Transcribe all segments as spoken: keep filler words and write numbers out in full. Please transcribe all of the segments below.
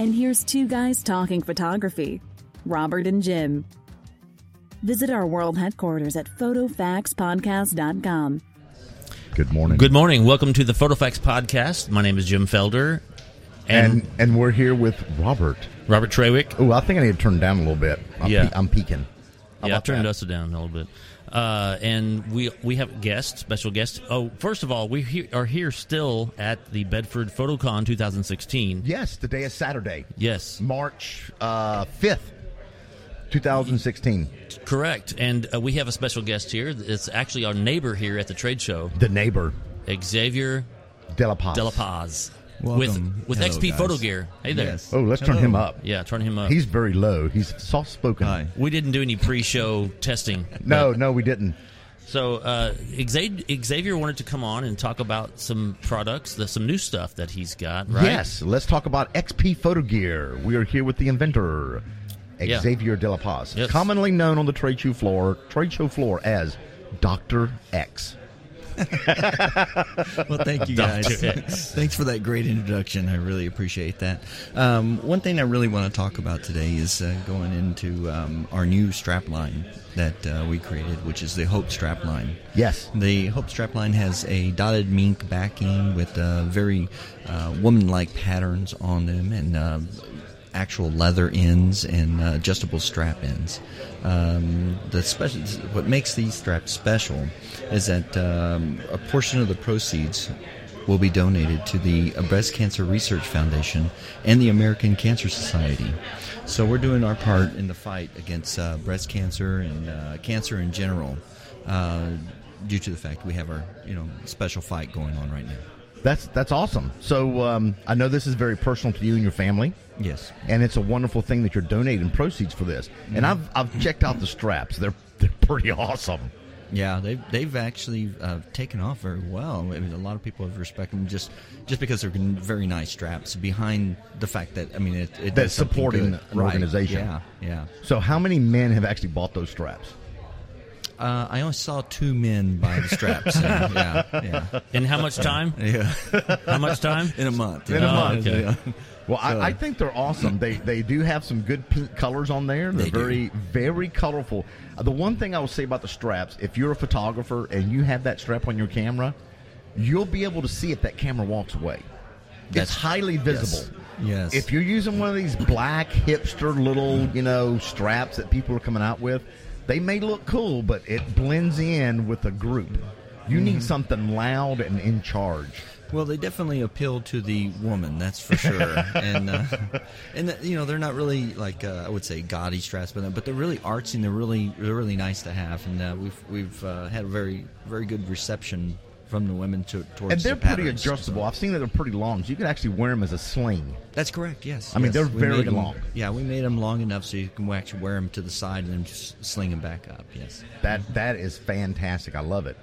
And here's two guys talking photography, Robert and Jim. Visit our world headquarters at photofax podcast dot com. Good morning. Good morning. Welcome to the PhotoFax Podcast. My name is Jim Felder. And and, and we're here with Robert. Robert Trawick. Oh, I think I need to turn it down a little bit. I'm, yeah. pe- I'm peeking. How yeah, I turned us down a little bit. Uh, and we we have guests, special guests. Oh, first of all, we he- are here still at the Bedford Photocon twenty sixteen. Yes, today is Saturday. Yes. March uh, fifth. two thousand sixteen. Correct. And uh, we have a special guest here. It's actually our neighbor here at the trade show. The neighbor. Xavier De La Paz. De La Paz. Welcome. With, with Hello, X P PhotoGear. Hey there. Yes. Oh, let's Hello. turn him up. Yeah, turn him up. He's very low. He's soft-spoken. Hi. We didn't do any pre-show testing. No, no, we didn't. So uh, Xavier wanted to come on and talk about some products, the, some new stuff that he's got, right? Yes. Let's talk about X P PhotoGear. We are here with the inventor, Xavier yeah. De La Paz, yes. commonly known on the trade show floor, trade show floor as Doctor X. Well, thank you guys. Thanks for that great introduction. I really appreciate that. Um, one thing I really want to talk about today is uh, going into um, our new strap line that uh, we created, which is the Hope strap line. Yes. The Hope strap line has a dotted mink backing with uh, very uh, woman-like patterns on them and uh, actual leather ends and uh, adjustable strap ends. Um, the special, what makes these straps special is that um, a portion of the proceeds will be donated to the Breast Cancer Research Foundation and the American Cancer Society. So we're doing our part in the fight against uh, breast cancer and uh, cancer in general, uh, due to the fact we have our you know special fight going on right now. That's that's awesome. So um, I know this is very personal to you and your family. Yes. And it's a wonderful thing that you're donating proceeds for this. Mm-hmm. And I've I've checked out the straps. They're they're pretty awesome. Yeah, they've they've actually uh, taken off very well. I mean, a lot of people have respected them just just because they're very nice straps. Behind the fact that I mean, it, it that's supporting an right. organization. Yeah, yeah. So how many men have actually bought those straps? Uh, I only saw two men buy the straps. So, yeah, yeah. In how much time? Yeah. How much time? In a month. In oh, a month. Okay. Yeah. Well, so. I, I think they're awesome. They they do have some good pink colors on there. They're they very, do. very colorful. The one thing I will say about the straps, if you're a photographer and you have that strap on your camera, you'll be able to see if that camera walks away. That's, it's highly visible. Yes. yes. If you're using one of these black, hipster little, you know, straps that people are coming out with, they may look cool, but it blends in with a group. You need something loud and in charge. Well, they definitely appeal to the woman, that's for sure. and, uh, and you know, they're not really, like, uh, I would say gaudy straps, but, but they're really artsy and they're really, they're really nice to have. And uh, we've we've uh, had a very, very good reception from the women to, towards the patterns. And they're the pretty patterns, adjustable. So. I've seen that they're pretty long. So you can actually wear them as a sling. That's correct, yes. I yes. mean, they're we very long. Them, yeah, we made them long enough so you can actually wear them to the side and then just sling them back up, yes. That That is fantastic. I love it.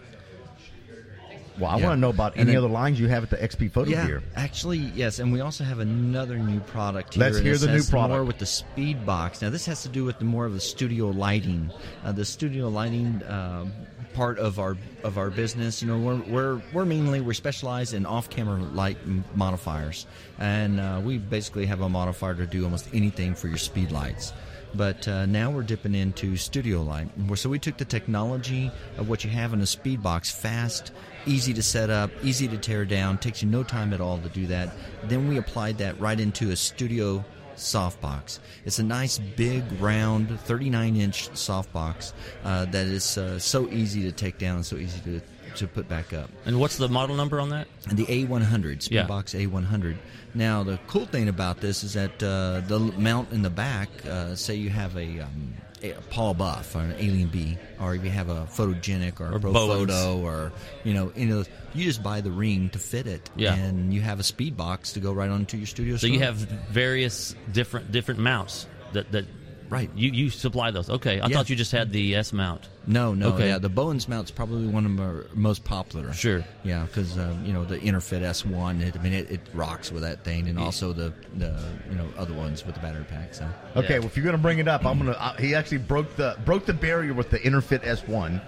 Well, I yeah. want to know about and any then, other lines you have at the X P Photo yeah, Gear. Actually, yes, and we also have another new product here. Let's hear the new product. More with the Speedbox. Now, this has to do with the more of the studio lighting. Uh, the studio lighting uh, part of our of our business, you know, we're we're, we're mainly we're specialized in off-camera light m- modifiers, and uh, we basically have a modifier to do almost anything for your speed lights. But uh, now we're dipping into studio light. So we took the technology of what you have in a Speedbox, fast, easy to set up, easy to tear down, takes you no time at all to do that. Then we applied that right into a studio softbox. It's a nice, big, round, thirty-nine inch softbox uh, that is uh, so easy to take down, so easy to to put back up. And what's the model number on that? And the A one hundred, Speedbox yeah. A one hundred. Now, the cool thing about this is that uh, the mount in the back, uh, say you have a, um, a Paul Buff or an Alien B, or if you have a Photogenic or, or a Profoto or, you know, you know, you just buy the ring to fit it, yeah. and you have a Speedbox to go right onto your studio. So store. You have various different different mounts that... that Right. You you supply those. Okay. I yeah. thought you just had the S mount. No, no. Okay. Yeah, the Bowens mount's probably one of our most popular. Sure. Yeah, because, um, you know, the Interfit S one, it, I mean, it, it rocks with that thing, and yeah. also the, the, you know, other ones with the battery pack. So. Okay. Yeah. Well, if you're going to bring it up, I'm going to – he actually broke the broke the barrier with the Interfit S one.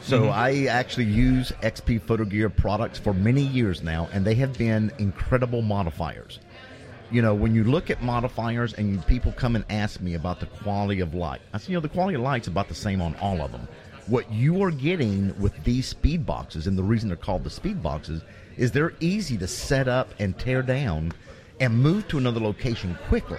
So mm-hmm. I actually use X P PhotoGear products for many years now, and they have been incredible modifiers. you know, when you look at modifiers and you, people come and ask me about the quality of light, I said, you know, the quality of light's about the same on all of them. What you are getting with these speed boxes, and the reason they're called the speed boxes, is they're easy to set up and tear down and move to another location quickly.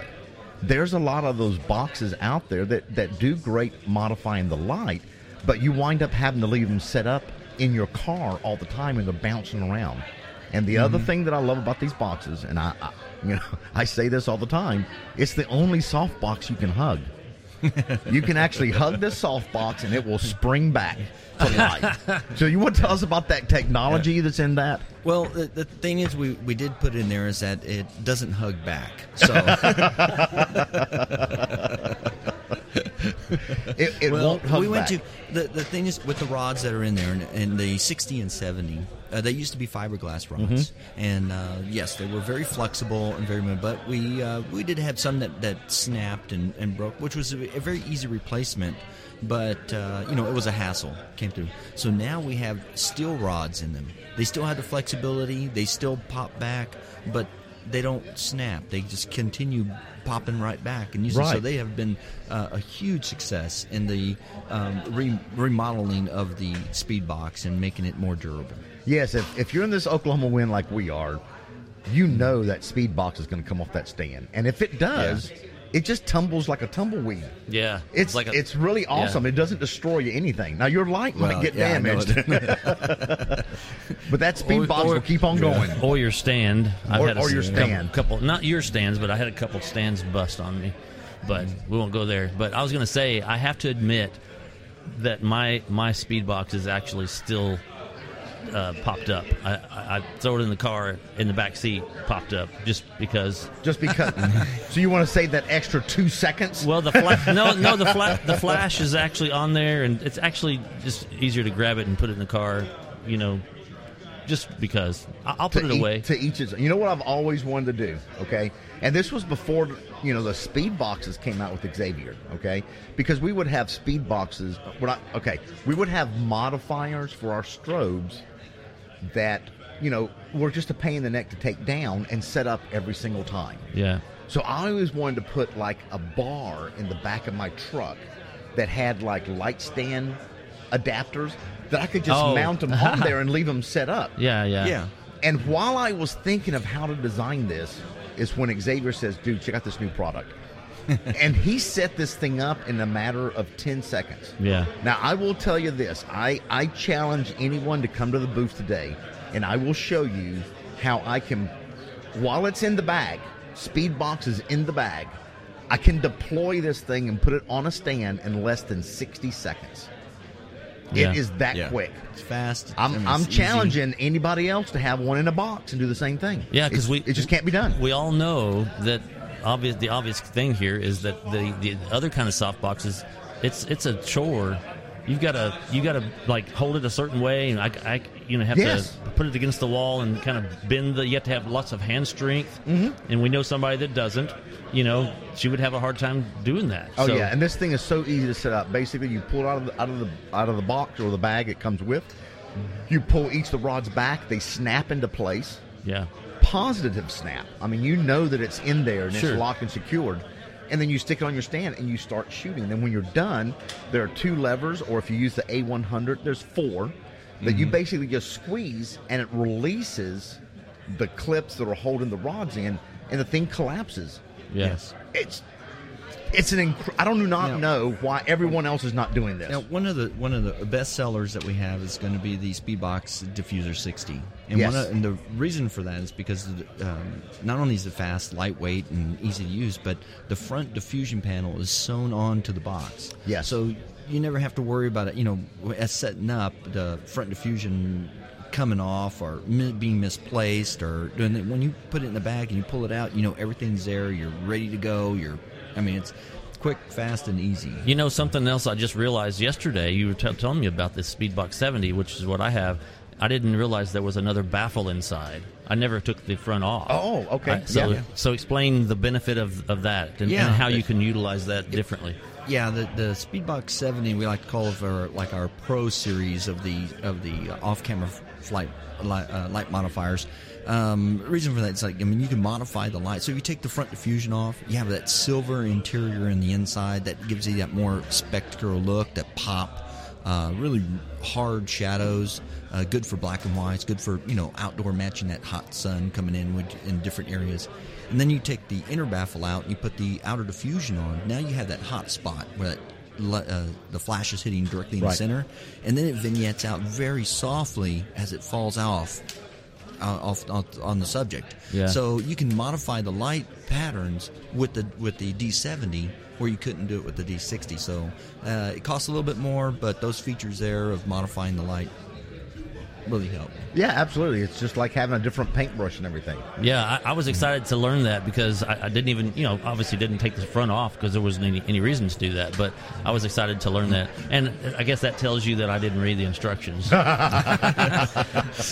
There's a lot of those boxes out there that, that do great modifying the light, but you wind up having to leave them set up in your car all the time and they're bouncing around. And the mm-hmm. other thing that I love about these boxes, and I, I you know, I say this all the time, it's the only soft box you can hug. You can actually hug this soft box and it will spring back to life. So you want to tell us about that technology yeah. that's in that? Well, the, the thing is we, we did put in there is that it doesn't hug back. So it, it well, won't hug we went back. To, the, the thing is with the rods that are in there, and, and the sixty and seventy, uh, they used to be fiberglass rods. Mm-hmm. And, uh, yes, they were very flexible and very – but we uh, we did have some that, that snapped and, and broke, which was a, a very easy replacement. But, uh, you know, it was a hassle. Came through. So now we have steel rods in them. They still have the flexibility. They still pop back, but they don't snap. They just continue popping right back. And usually, right. so they have been uh, a huge success in the um, re- remodeling of the Speedbox and making it more durable. Yes, if, if you're in this Oklahoma wind like we are, you know that Speedbox is going to come off that stand. And if it does... Yeah. It just tumbles like a tumbleweed. Yeah. It's like a, it's really awesome. Yeah. It doesn't destroy you anything. Now, your light well, might get yeah, damaged. But that speed box will keep on going. Yeah. Or your stand. I've or had a or your stand. Couple, couple, not your stands, but I had a couple stands bust on me. But we won't go there. But I was going to say, I have to admit that my, my speed box is actually still uh, popped up. I, I, I throw it in the car, in the back seat, popped up, just because. Just because. So you want to save that extra two seconds? Well, the flash, no, no, the flash, the flash is actually on there, and it's actually just easier to grab it and put it in the car, you know, just because. I'll put to it away. E- to each his. You know what I've always wanted to do, okay? And this was before, you know, the speed boxes came out with Xavier, okay? Because we would have speed boxes. We're not, okay, we would have modifiers for our strobes that, you know, were just a pain in the neck to take down and set up every single time. Yeah. So I always wanted to put, like, a bar in the back of my truck that had, like, light stand adapters that I could just oh. mount them on there and leave them set up. Yeah, yeah. Yeah. And while I was thinking of how to design this is when Xavier says, dude, check out this new product. And he set this thing up in a matter of ten seconds. Yeah. Now, I will tell you this. I, I challenge anyone to come to the booth today, and I will show you how I can, while it's in the bag, Speedbox is in the bag, I can deploy this thing and put it on a stand in less than sixty seconds. Yeah. It is that yeah. quick. It's fast. I'm, it's I'm challenging anybody else to have one in a box and do the same thing. Yeah, because we it just can't be done. We all know that obvious. The obvious thing here is that the, the other kind of soft boxes, it's it's a chore. You've got to you got to like hold it a certain way, and I, I you know have yes. to put it against the wall and kind of bend the. You have to have lots of hand strength, mm-hmm. and we know somebody that doesn't. You know, she would have a hard time doing that. Oh so. yeah, and this thing is so easy to set up. Basically, you pull it out of the, out of the out of the box or the bag it comes with. You pull each of the rods back; they snap into place. Yeah, positive snap. I mean, you know that it's in there and sure. it's locked and secured. And then you stick it on your stand and you start shooting. And then when you're done, there are two levers, or if you use the A one hundred, there's four that mm-hmm. you basically just squeeze, and it releases the clips that are holding the rods in, and the thing collapses. Yes, it's it's an. Inc- I don't do not now, know why everyone else is not doing this. Now, one of the one of the best sellers that we have is going to be the Speedbox Diffuser sixty, and yes. one of, and the reason for that is because um, not only is it fast, lightweight, and easy to use, but the front diffusion panel is sewn onto the box. Yes, so you never have to worry about it. You know, as setting up the front diffusion coming off or being misplaced, or when you put it in the bag and you pull it out, you know everything's there, you're ready to go. You're, I mean, it's quick, fast, and easy. You know, something else I just realized yesterday, you were t- telling me about this Speedbox seventy, which is what I have. I didn't realize there was another baffle inside. I never took the front off. Oh, okay. I, so, yeah. so explain the benefit of, of that and, yeah. and how you can utilize that differently. Yeah, the the Speedbox seventy we like to call for like our pro series of the of the off-camera flight light, uh, light modifiers. Um, reason for that is like I mean you can modify the light. So if you take the front diffusion off, you have that silver interior in the inside that gives you that more spectacular look, that pop. Uh, really hard shadows, uh, good for black and whites, good for, you know, outdoor matching that hot sun coming in with, in different areas. And then you take the inner baffle out and you put the outer diffusion on. Now you have that hot spot where that, uh, the flash is hitting directly in right. the center. And then it vignettes out very softly as it falls off, uh, off, off on the subject. Yeah. So you can modify the light patterns with the with the D seventy where you couldn't do it with the D sixty. So uh, it costs a little bit more, but those features there of modifying the light really help. Yeah, absolutely. It's just like having a different paintbrush and everything. Yeah, I, I was excited to learn that because I, I didn't even, you know, obviously didn't take the front off because there wasn't any, any reason to do that. But I was excited to learn that. And I guess that tells you that I didn't read the instructions. So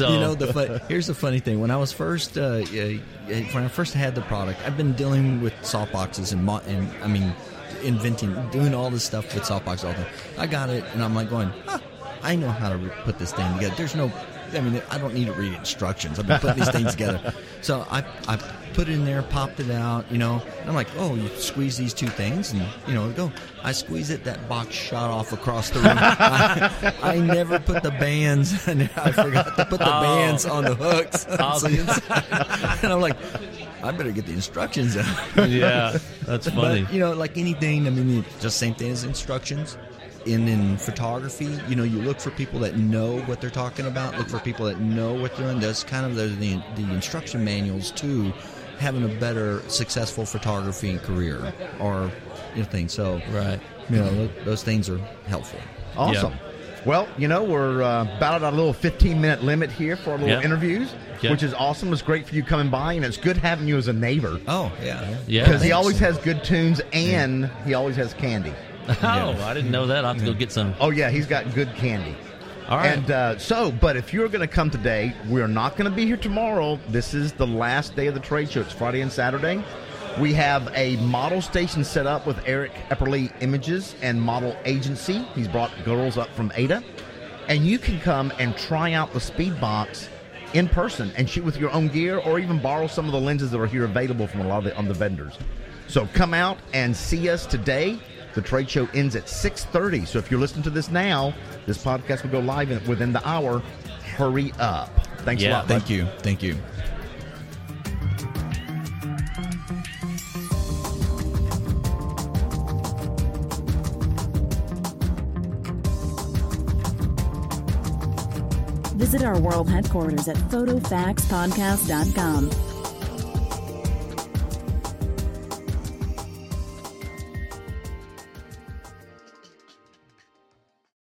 you know, the fun, here's the funny thing. When I was first, uh, when I first had the product, I've been dealing with softboxes and, and I mean, inventing, doing all this stuff with softbox all the time. I got it, and I'm like going, huh, I know how to re- put this thing together. There's no, I mean, I don't need to read instructions. I've been putting these things together. So I I put it in there, popped it out, you know. And I'm like, oh, you squeeze these two things, and, you know, go. I squeeze it, that box shot off across the room. I, I never put the bands, and I forgot to put the oh. bands on the hooks. Oh. So and I'm like, I better get the instructions out. Yeah, that's funny. But, you know, like anything, I mean, just same thing as instructions. And in photography, you know, you look for people that know what they're talking about, look for people that know what they're doing. That's kind of the, the, the instruction manuals to having a better, successful photography career or, you know, thing. So, right. you know, th- those things are helpful. Awesome. Yep. Well, you know, we're uh, about at a little fifteen-minute limit here for our little yep. interviews, yep. which is awesome. It's great for you coming by, and it's good having you as a neighbor. Oh, yeah. Yeah. Because he always has good tunes, and yeah. he always has candy. Oh, yeah. I didn't know that. I'll have to go get some. Oh, yeah, he's got good candy. All right. And uh, so, but if you're going to come today, we're not going to be here tomorrow. This is the last day of the trade show. It's Friday and Saturday. We have a model station set up with Eric Epperly Images and Model Agency. He's brought girls up from Ada. And you can come and try out the Speedbox in person and shoot with your own gear or even borrow some of the lenses that are here available from a lot of the, on the vendors. So come out and see us today. The trade show ends at six thirty, so if you're listening to this now, this podcast will go live in, within the hour. Hurry up. Thanks yeah, a lot. Thank bud. you. Thank you. Visit our world headquarters at photofaxpodcast dot com.